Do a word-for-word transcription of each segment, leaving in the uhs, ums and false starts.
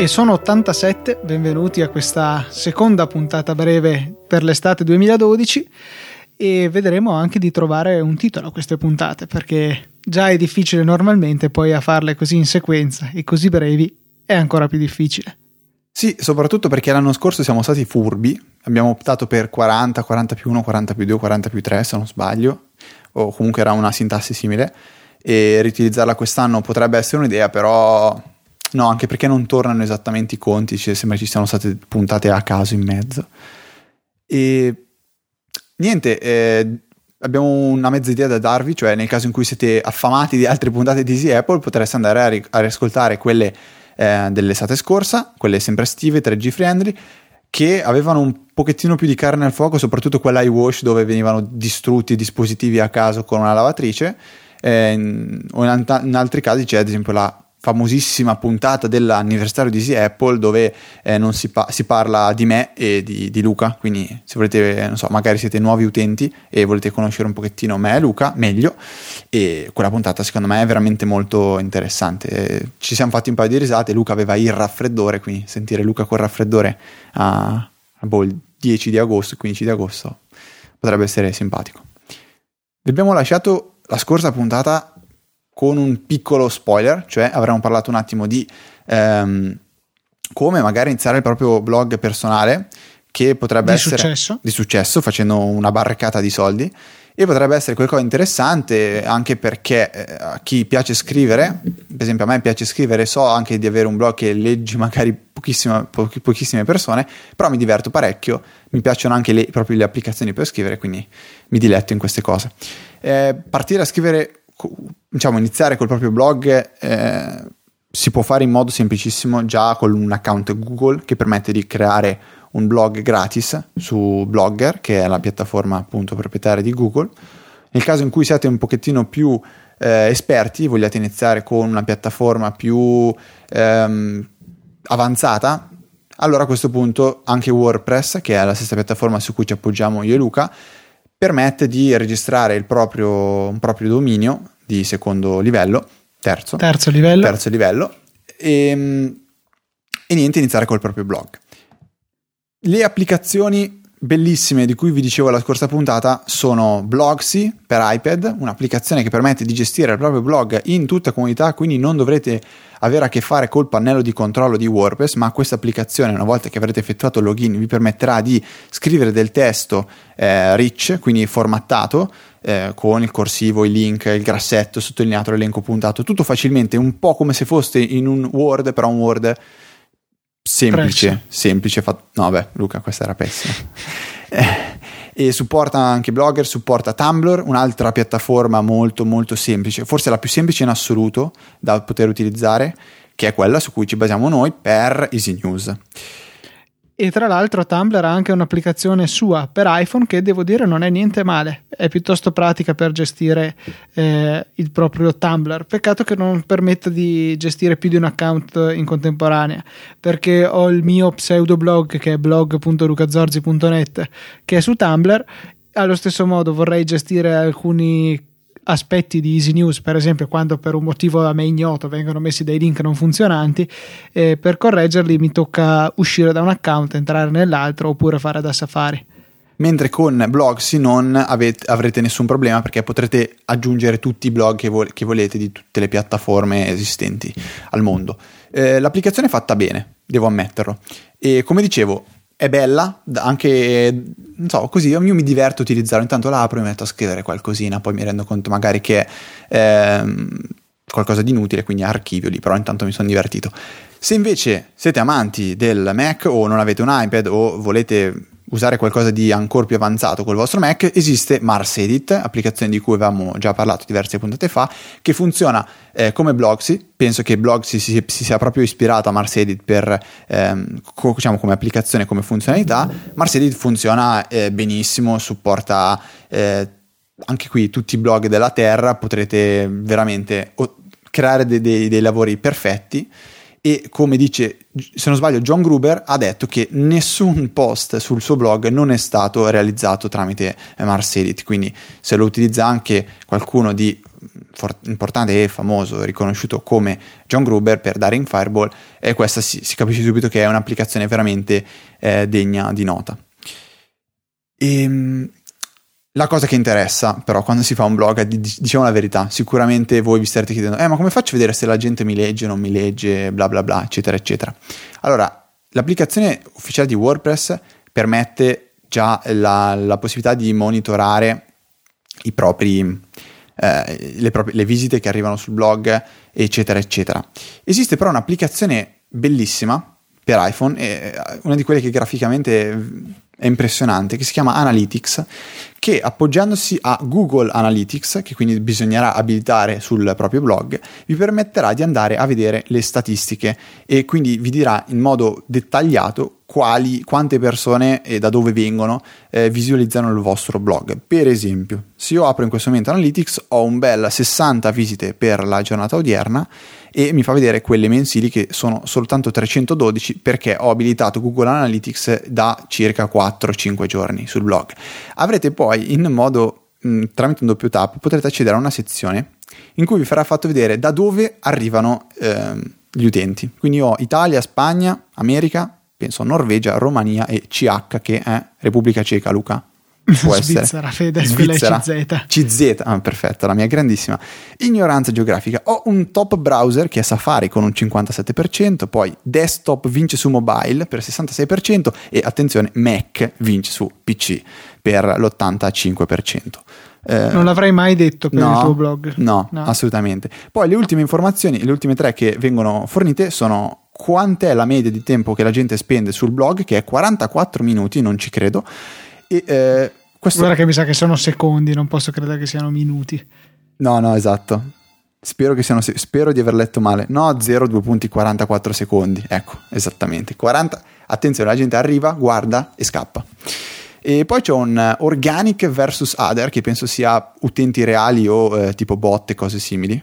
E sono ottantasette, benvenuti a questa seconda puntata breve per l'estate duemiladodici, e vedremo anche di trovare un titolo a queste puntate, perché già è difficile normalmente, poi a farle così in sequenza e così brevi è ancora più difficile. Sì, soprattutto perché l'anno scorso siamo stati furbi, abbiamo optato per quaranta, quaranta più uno, quaranta più due, quaranta più tre se non sbaglio, o comunque era una sintassi simile, e riutilizzarla quest'anno potrebbe essere un'idea, però... No, anche perché non tornano esattamente i conti, cioè sembra ci siano state puntate a caso in mezzo. E niente, eh, abbiamo una mezza idea da darvi, cioè nel caso in cui siete affamati di altre puntate di Easy Apple potreste andare a, ri- a riascoltare quelle eh, dell'estate scorsa, quelle sempre estive, tre G friendly, che avevano un pochettino più di carne al fuoco, soprattutto quella iWash dove venivano distrutti dispositivi a caso con una lavatrice, eh, in, o in, alt- in altri casi c'è ad esempio la famosissima puntata dell'anniversario di Easy Apple dove eh, non si, pa- si parla di me e di, di Luca, quindi se volete, non so, magari siete nuovi utenti e volete conoscere un pochettino me e Luca meglio, e quella puntata secondo me è veramente molto interessante, eh, ci siamo fatti un paio di risate, Luca aveva il raffreddore, quindi sentire Luca col raffreddore a, a boh, il dieci di agosto, il quindici di agosto potrebbe essere simpatico. Vi abbiamo lasciato la scorsa puntata con un piccolo spoiler, cioè avremmo parlato un attimo di ehm, come magari iniziare il proprio blog personale, che potrebbe di essere successo. di successo, facendo una barricata di soldi, e potrebbe essere qualcosa di interessante anche perché eh, a chi piace scrivere, per esempio a me piace scrivere, so anche di avere un blog che leggi magari pochissime, poch- pochissime persone, però mi diverto parecchio, mi piacciono anche le, proprio le applicazioni per scrivere, quindi mi diletto in queste cose. Eh, partire a scrivere, diciamo iniziare col proprio blog, eh, si può fare in modo semplicissimo già con un account Google che permette di creare un blog gratis su Blogger, che è la piattaforma appunto proprietaria di Google. Nel caso in cui siate un pochettino più eh, esperti, vogliate iniziare con una piattaforma più ehm, avanzata, allora a questo punto anche WordPress, che è la stessa piattaforma su cui ci appoggiamo io e Luca, permette di registrare il proprio, un proprio dominio di secondo livello, terzo, terzo livello, terzo livello e, e niente, iniziare col proprio blog. Le applicazioni bellissime di cui vi dicevo la scorsa puntata sono Blogsy per iPad, un'applicazione che permette di gestire il proprio blog in tutta comunità, quindi non dovrete avere a che fare col pannello di controllo di WordPress, ma questa applicazione, una volta che avrete effettuato il login, vi permetterà di scrivere del testo eh, rich, quindi formattato, eh, con il corsivo, i link, il grassetto, sottolineato, l'elenco puntato, tutto facilmente, un po' come se foste in un Word, però un Word semplice, Prece. semplice fatto. No, beh, Luca, questa era pessima. E supporta anche Blogger, supporta Tumblr, un'altra piattaforma molto molto semplice, forse la più semplice in assoluto da poter utilizzare, che è quella su cui ci basiamo noi per Easy News. E tra l'altro Tumblr ha anche un'applicazione sua per iPhone che devo dire non è niente male, è piuttosto pratica per gestire eh, il proprio Tumblr. Peccato che non permetta di gestire più di un account in contemporanea, perché ho il mio pseudo blog che è blog punto lucazorzi punto net che è su Tumblr, allo stesso modo vorrei gestire alcuni aspetti di Easy News, per esempio quando per un motivo a me ignoto vengono messi dei link non funzionanti, eh, per correggerli mi tocca uscire da un account, entrare nell'altro oppure fare da Safari. Mentre con Blogsy non avete, avrete nessun problema, perché potrete aggiungere tutti i blog che, vo- che volete di tutte le piattaforme esistenti al mondo. Eh, l'applicazione è fatta bene, devo ammetterlo, e come dicevo è bella, anche non so, così io mi diverto a utilizzarlo, intanto la apro e mi metto a scrivere qualcosina, poi mi rendo conto magari che è ehm, qualcosa di inutile, quindi archivio lì, però intanto mi sono divertito. Se invece siete amanti del Mac o non avete un iPad o volete usare qualcosa di ancora più avanzato col vostro Mac, esiste MarsEdit, applicazione di cui avevamo già parlato diverse puntate fa, che funziona eh, come Blogsy. Penso che Blogsy si, si sia proprio ispirato a MarsEdit per ehm, co- diciamo come applicazione, come funzionalità. MarsEdit funziona eh, benissimo, supporta eh, anche qui tutti i blog della terra, potrete veramente o- creare dei, dei, dei lavori perfetti. e, come dice, se non sbaglio, John Gruber ha detto che nessun post sul suo blog non è stato realizzato tramite MarsEdit, quindi se lo utilizza anche qualcuno di for- importante e famoso, riconosciuto come John Gruber, per dare in Fireball, e questa si, si capisce subito che è un'applicazione veramente eh, degna di nota. E la cosa che interessa però quando si fa un blog, diciamo la verità, sicuramente voi vi starete chiedendo eh ma come faccio a vedere se la gente mi legge o non mi legge, bla bla bla, eccetera eccetera. Allora, l'applicazione ufficiale di WordPress permette già la, la possibilità di monitorare i propri eh, le, proprie, le visite che arrivano sul blog, eccetera eccetera. Esiste però un'applicazione bellissima per iPhone, è una di quelle che graficamente è impressionante, che si chiama Analytics, che appoggiandosi a Google Analytics, che quindi bisognerà abilitare sul proprio blog, vi permetterà di andare a vedere le statistiche e quindi vi dirà in modo dettagliato quali, quante persone e da dove vengono eh, visualizzano il vostro blog. Per esempio, se io apro in questo momento Analytics, ho un bel sessanta visite per la giornata odierna e mi fa vedere quelle mensili, che sono soltanto trecentododici, perché ho abilitato Google Analytics da circa quattro cinque giorni sul blog. Avrete poi, in modo mh, tramite un doppio tap, potrete accedere a una sezione in cui vi farà fatto vedere da dove arrivano ehm, gli utenti. Quindi ho Italia, Spagna, America, penso Norvegia, Romania e C H, che è Repubblica Ceca, Luca. Può essere Svizzera, Fede, Svizzera, C Z. C Z, ah, perfetto, la mia grandissima ignoranza geografica. Ho un top browser che è Safari con un cinquantasette per cento, poi desktop vince su mobile per sessantasei per cento e, attenzione, Mac vince su P C per l'ottantacinque per cento. Eh, non l'avrei mai detto per no, il tuo blog. No, no, assolutamente. Poi le ultime informazioni, le ultime tre che vengono fornite sono: quant'è la media di tempo che la gente spende sul blog, che è quarantaquattro minuti, non ci credo. E, eh, questo... Guarda che mi sa che sono secondi, non posso credere che siano minuti. No, no, esatto. Spero che siano se... spero di aver letto male. No, zero virgola quarantaquattro secondi. Ecco, esattamente. quaranta Attenzione, la gente arriva, guarda e scappa. E poi c'è un organic versus other, che penso sia utenti reali o eh, tipo bot e cose simili.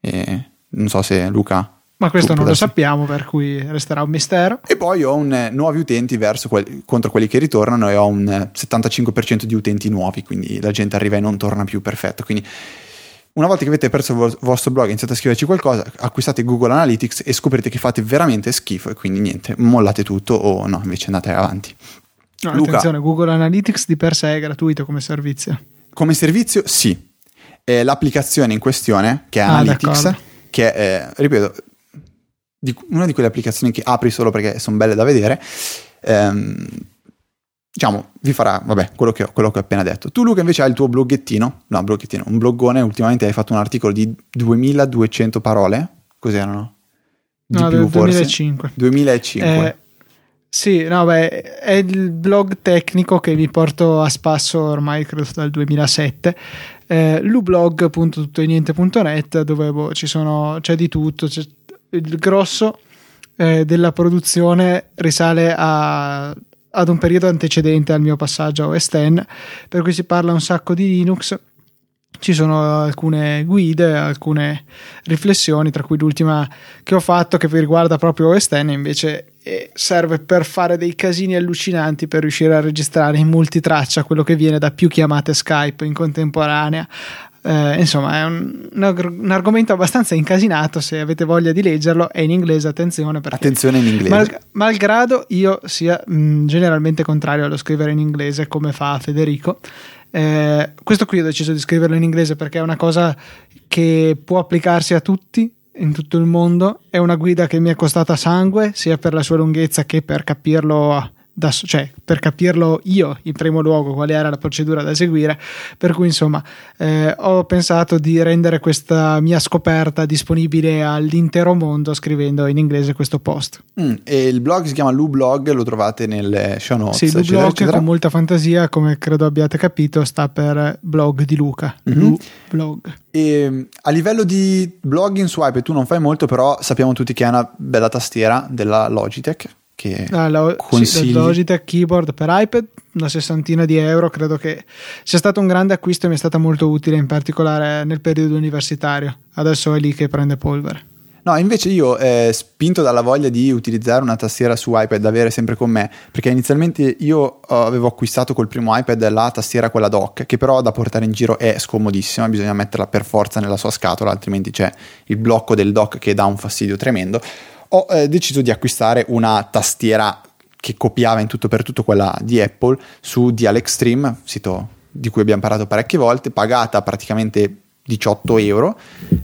E non so se Luca... Ma questo non lo sappiamo, per cui resterà un mistero. E poi ho un eh, nuovi utenti verso que- contro quelli che ritornano, e ho un eh, settantacinque per cento di utenti nuovi, quindi la gente arriva e non torna più, perfetto. Quindi una volta che avete perso il vo- vostro blog, iniziate a scriverci qualcosa, acquistate Google Analytics e scoprite che fate veramente schifo, e quindi niente, mollate tutto o no, invece andate avanti. No, Luca, attenzione, Google Analytics di per sé è gratuito come servizio. Come servizio sì. È l'applicazione in questione, che è ah, Analytics, d'accordo. Che è, eh, ripeto... una di quelle applicazioni che apri solo perché sono belle da vedere, ehm, diciamo vi farà vabbè quello che, ho, quello che ho appena detto. Tu, Luca, invece hai il tuo bloggettino, no bloggettino, un bloggone. Ultimamente hai fatto un articolo di duemiladuecento parole, cos'erano? Di no, più, duemilacinque. duemilacinque Eh, sì, no beh, è il blog tecnico che mi porto a spasso ormai credo dal duemilasette. Eh, lublog punto tutto e niente punto net, dove boh, ci sono, c'è di tutto, c'è il grosso eh, della produzione risale a, ad un periodo antecedente al mio passaggio a O S X, per cui si parla un sacco di Linux, ci sono alcune guide, alcune riflessioni, tra cui l'ultima che ho fatto che riguarda proprio O S X, invece eh, serve per fare dei casini allucinanti per riuscire a registrare in multitraccia quello che viene da più chiamate Skype in contemporanea. Eh, insomma è un, un, un argomento abbastanza incasinato, se avete voglia di leggerlo è in inglese, attenzione, perché attenzione in inglese. Mal, malgrado io sia mh, generalmente contrario allo scrivere in inglese come fa Federico, eh, questo qui ho deciso di scriverlo in inglese perché è una cosa che può applicarsi a tutti in tutto il mondo, è una guida che mi è costata sangue sia per la sua lunghezza che per capirlo da, cioè per capirlo io in primo luogo qual era la procedura da seguire, per cui insomma eh, ho pensato di rendere questa mia scoperta disponibile all'intero mondo scrivendo in inglese questo post. Mm, e il blog si chiama Lublog, lo trovate nelle show notes. Sì, Lublog, eccetera, eccetera. Con molta fantasia, come credo abbiate capito, sta per blog di Luca. Mm-hmm. Lublog. E a livello di blogging su iPad tu non fai molto, però sappiamo tutti che è una bella tastiera della Logitech, che ah, la, sì, la Logitech keyboard per iPad, una sessantina di euro, credo che sia stato un grande acquisto e mi è stata molto utile in particolare nel periodo universitario. Adesso è lì che prende polvere. No, invece io, eh, spinto dalla voglia di utilizzare una tastiera su iPad, da avere sempre con me, perché inizialmente io avevo acquistato col primo iPad la tastiera quella dock, che però da portare in giro è scomodissima, bisogna metterla per forza nella sua scatola, altrimenti c'è il blocco del dock che dà un fastidio tremendo. Ho eh, deciso di acquistare una tastiera che copiava in tutto per tutto quella di Apple su Dial Extreme, sito di cui abbiamo parlato parecchie volte, pagata praticamente diciotto euro.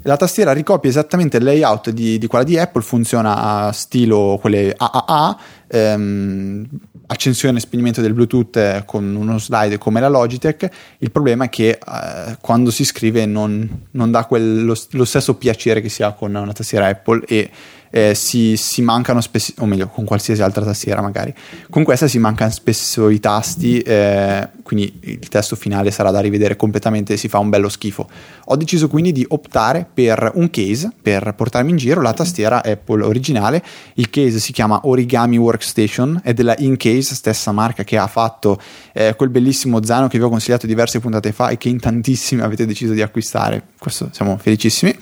La tastiera ricopia esattamente il layout di, di quella di Apple, funziona a stilo quelle triple A, ehm, accensione e spegnimento del Bluetooth con uno slide come la Logitech. Il problema è che eh, quando si scrive non, non dà quel, lo, lo stesso piacere che si ha con una tastiera Apple, e eh, si, si mancano spesso, o meglio con qualsiasi altra tastiera magari, con questa si mancano spesso i tasti, eh, quindi il testo finale sarà da rivedere completamente, si fa un bello schifo. Ho deciso quindi di optare per un case per portarmi in giro la tastiera Apple originale. Il case si chiama Origami Workstation, è della InCase, stessa marca che ha fatto eh, quel bellissimo zaino che vi ho consigliato diverse puntate fa e che in tantissimi avete deciso di acquistare. Questo siamo felicissimi.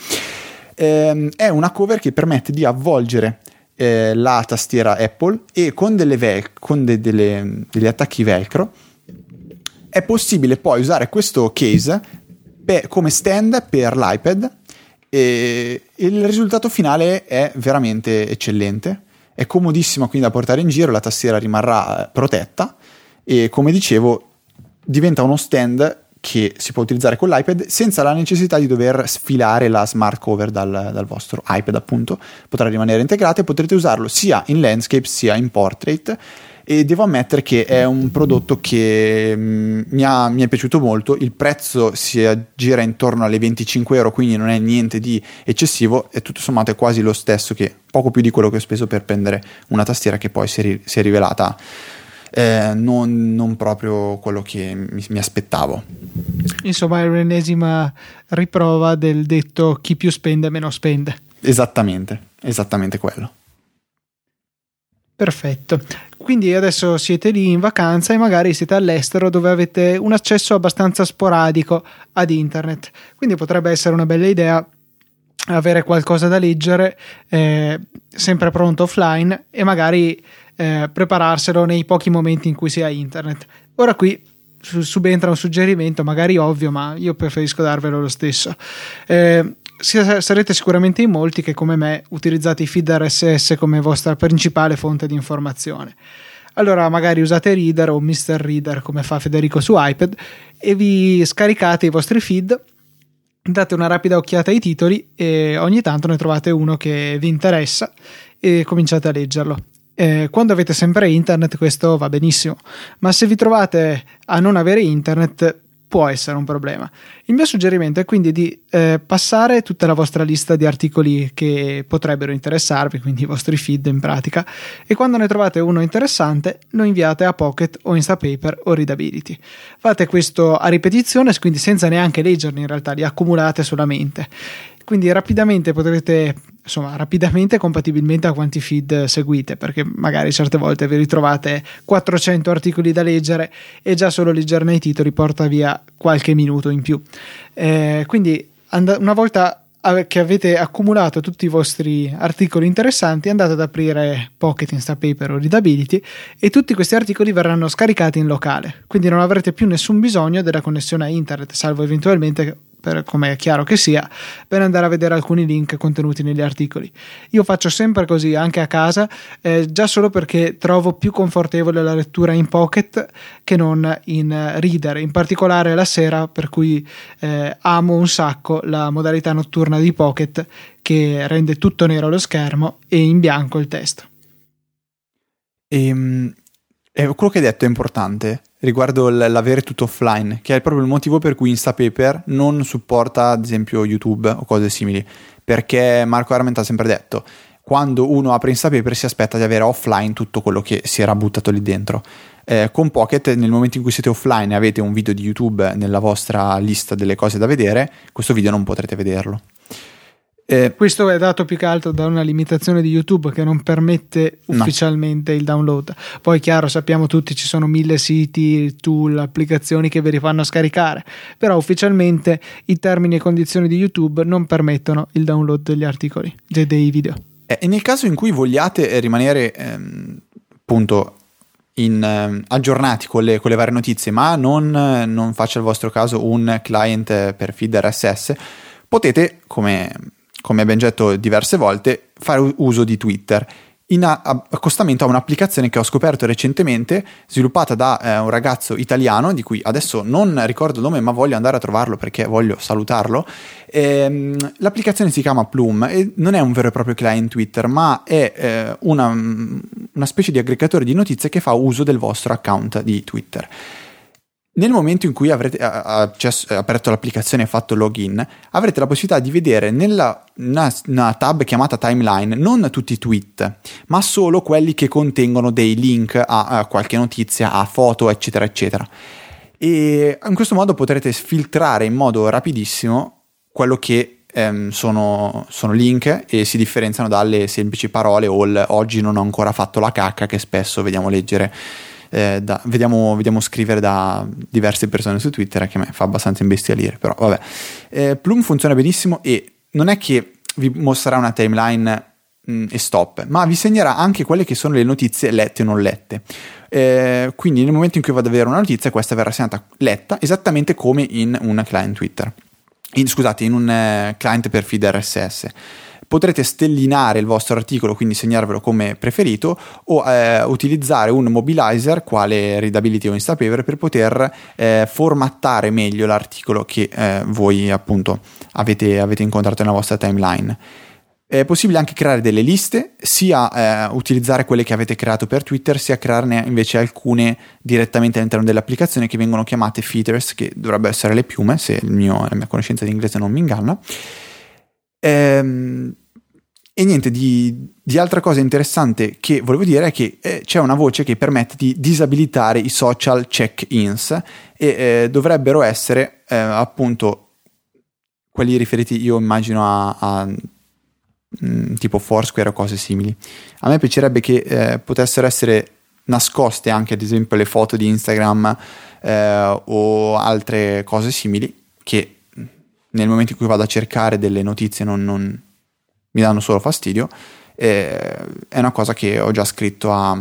Ehm, è una cover che permette di avvolgere eh, la tastiera Apple, e con, delle vel- con de- delle, degli attacchi velcro è possibile poi usare questo case pe- come stand per l'iPad, e il risultato finale è veramente eccellente. È comodissima quindi da portare in giro, la tastiera rimarrà protetta e, come dicevo, diventa uno stand che si può utilizzare con l'iPad senza la necessità di dover sfilare la smart cover dal, dal vostro iPad, appunto. Potrà rimanere integrata e potrete usarlo sia in landscape sia in portrait, e devo ammettere che è un prodotto che mi, ha, mi è piaciuto molto. Il prezzo si aggira intorno alle venticinque euro, quindi non è niente di eccessivo, e tutto sommato è quasi lo stesso, che poco più di quello che ho speso per prendere una tastiera che poi si è, si è rivelata eh, non, non proprio quello che mi, mi aspettavo. Insomma, è l'ennesima riprova del detto chi più spende meno spende. Esattamente, esattamente quello. Perfetto, quindi adesso siete lì in vacanza e magari siete all'estero dove avete un accesso abbastanza sporadico ad internet, quindi potrebbe essere una bella idea avere qualcosa da leggere eh, sempre pronto offline, e magari eh, prepararselo nei pochi momenti in cui si ha internet. Ora qui subentra un suggerimento magari ovvio, ma io preferisco darvelo lo stesso. Eh, sarete sicuramente in molti che, come me, utilizzate i feed R S S come vostra principale fonte di informazione. Allora magari usate Reader o Mr Reader, come fa Federico su iPad, e vi scaricate i vostri feed, date una rapida occhiata ai titoli e ogni tanto ne trovate uno che vi interessa e cominciate a leggerlo. Eh, quando avete sempre internet questo va benissimo, ma se vi trovate a non avere internet può essere un problema. Il mio suggerimento è quindi di eh, passare tutta la vostra lista di articoli che potrebbero interessarvi, quindi i vostri feed in pratica, e quando ne trovate uno interessante lo inviate a Pocket o Instapaper o Readability. Fate questo a ripetizione, quindi senza neanche leggerli in realtà, li accumulate solamente. Quindi rapidamente potrete, insomma rapidamente compatibilmente a quanti feed seguite, perché magari certe volte vi ritrovate quattrocento articoli da leggere e già solo leggerne i titoli porta via qualche minuto in più. Eh, quindi and- una volta av- che avete accumulato tutti i vostri articoli interessanti, andate ad aprire Pocket, Instapaper o Readability e tutti questi articoli verranno scaricati in locale, quindi non avrete più nessun bisogno della connessione a internet, salvo eventualmente, per, come è chiaro che sia, per andare a vedere alcuni link contenuti negli articoli. Io faccio sempre così anche a casa, eh, già solo perché trovo più confortevole la lettura in Pocket che non in Reader, in particolare la sera, per cui eh, amo un sacco la modalità notturna di Pocket, che rende tutto nero lo schermo e in bianco il testo. Ehm, quello che hai detto è importante riguardo l'avere tutto offline, che è proprio il motivo per cui Instapaper non supporta ad esempio YouTube o cose simili, perché Marco Arment ha sempre detto quando uno apre Instapaper si aspetta di avere offline tutto quello che si era buttato lì dentro. Eh, con Pocket, nel momento in cui siete offline e avete un video di YouTube nella vostra lista delle cose da vedere, questo video non potrete vederlo. Eh, questo è dato più che altro da una limitazione di YouTube che non permette ufficialmente no. il download. Poi chiaro, sappiamo tutti, ci sono mille siti, tool, applicazioni che ve li fanno scaricare, però ufficialmente i termini e condizioni di YouTube non permettono il download degli articoli, dei, dei video. E nel caso in cui vogliate rimanere ehm, appunto in, ehm, aggiornati con le, con le varie notizie, ma non, non faccia il vostro caso un client per feed R S S, potete, come come abbiamo detto diverse volte, fare uso di Twitter in accostamento a un'applicazione che ho scoperto recentemente, sviluppata da eh, un ragazzo italiano di cui adesso non ricordo il nome, ma voglio andare a trovarlo perché voglio salutarlo. Ehm, l'applicazione si chiama Plume e non è un vero e proprio client Twitter, ma è eh, una, una specie di aggregatore di notizie che fa uso del vostro account di Twitter. Nel momento in cui avrete accesso, aperto l'applicazione e fatto login, avrete la possibilità di vedere nella una, una tab chiamata timeline non tutti i tweet, ma solo quelli che contengono dei link a, a qualche notizia, a foto, eccetera eccetera, e in questo modo potrete filtrare in modo rapidissimo quello che ehm, sono, sono link e si differenziano dalle semplici parole o il oggi non ho ancora fatto la cacca che spesso vediamo leggere Eh, da, vediamo, vediamo scrivere da diverse persone su Twitter, che a me fa abbastanza imbestialire, però vabbè. eh, Plume funziona benissimo e non è che vi mostrerà una timeline mh, e stop, ma vi segnerà anche quelle che sono le notizie lette o non lette. Eh, quindi nel momento in cui vado ad avere una notizia, questa verrà segnata letta, esattamente come in un client Twitter, in, scusate, in un eh, client per feed R S S. Potrete stellinare il vostro articolo, quindi segnarvelo come preferito, o eh, utilizzare un mobilizer quale Readability o Instapaper per poter eh, formattare meglio l'articolo che eh, voi appunto avete, avete incontrato nella vostra timeline. È possibile anche creare delle liste, sia eh, utilizzare quelle che avete creato per Twitter, sia crearne invece alcune direttamente all'interno dell'applicazione, che vengono chiamate features, che dovrebbero essere le piume, se il mio, la mia conoscenza di inglese non mi inganna. Ehm... E niente, di, di altra cosa interessante che volevo dire è che eh, c'è una voce che permette di disabilitare i social check-ins e eh, dovrebbero essere eh, appunto quelli riferiti, io immagino, a, a mh, tipo Foursquare o cose simili. A me piacerebbe che eh, potessero essere nascoste anche ad esempio le foto di Instagram eh, o altre cose simili, che nel momento in cui vado a cercare delle notizie non... non mi danno solo fastidio. Eh, è una cosa che ho già scritto a...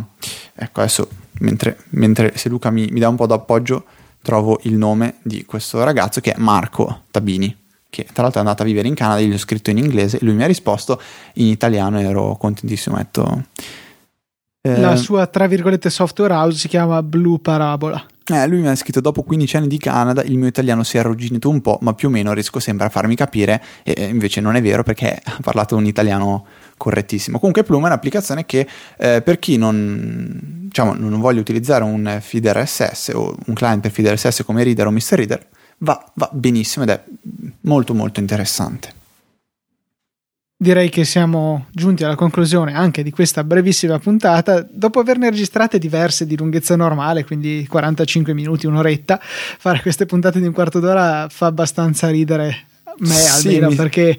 ecco adesso mentre, mentre se Luca mi, mi dà un po' d'appoggio trovo il nome di questo ragazzo, che è Marco Tabini, che tra l'altro è andato a vivere in Canada. Gli ho scritto in inglese, lui mi ha risposto in italiano e ero contentissimo. Ho detto, eh, la sua tra virgolette software house si chiama Blue Parabola. Eh, lui mi ha scritto: dopo quindici anni di Canada il mio italiano si è arrugginito un po', ma più o meno riesco sempre a farmi capire. E invece non è vero, perché ha parlato un italiano correttissimo. Comunque Plume è un'applicazione che eh, per chi non, diciamo, non voglia utilizzare un feed R S S o un client per feed R S S come Reader o mister Reader va, va benissimo ed è molto molto interessante. Direi che siamo giunti alla conclusione anche di questa brevissima puntata, dopo averne registrate diverse di lunghezza normale, quindi quarantacinque minuti, un'oretta. Fare queste puntate di un quarto d'ora fa abbastanza ridere me, sì, almeno mi... perché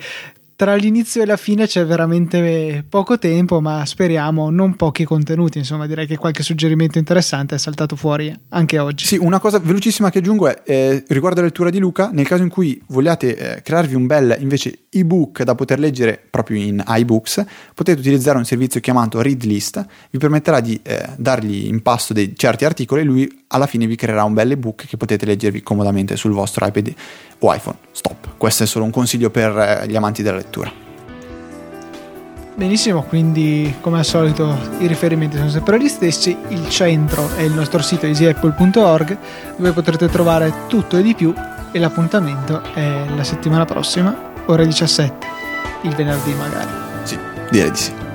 tra l'inizio e la fine c'è veramente poco tempo, ma speriamo non pochi contenuti. Insomma, direi che qualche suggerimento interessante è saltato fuori anche oggi. Sì, una cosa velocissima che aggiungo è eh, riguardo alla lettura di Luca: nel caso in cui vogliate eh, crearvi un bel invece ebook da poter leggere proprio in iBooks, potete utilizzare un servizio chiamato Readlist. Vi permetterà di eh, dargli in pasto dei certi articoli e lui alla fine vi creerà un bel ebook che potete leggervi comodamente sul vostro iPad o iPhone. Stop, questo è solo un consiglio per eh, gli amanti della lettura. Benissimo, quindi come al solito i riferimenti sono sempre gli stessi. Il centro è il nostro sito easy apple punto org, dove potrete trovare tutto e di più, e l'appuntamento è la settimana prossima ore diciassette, il venerdì magari. Sì, direi di sì.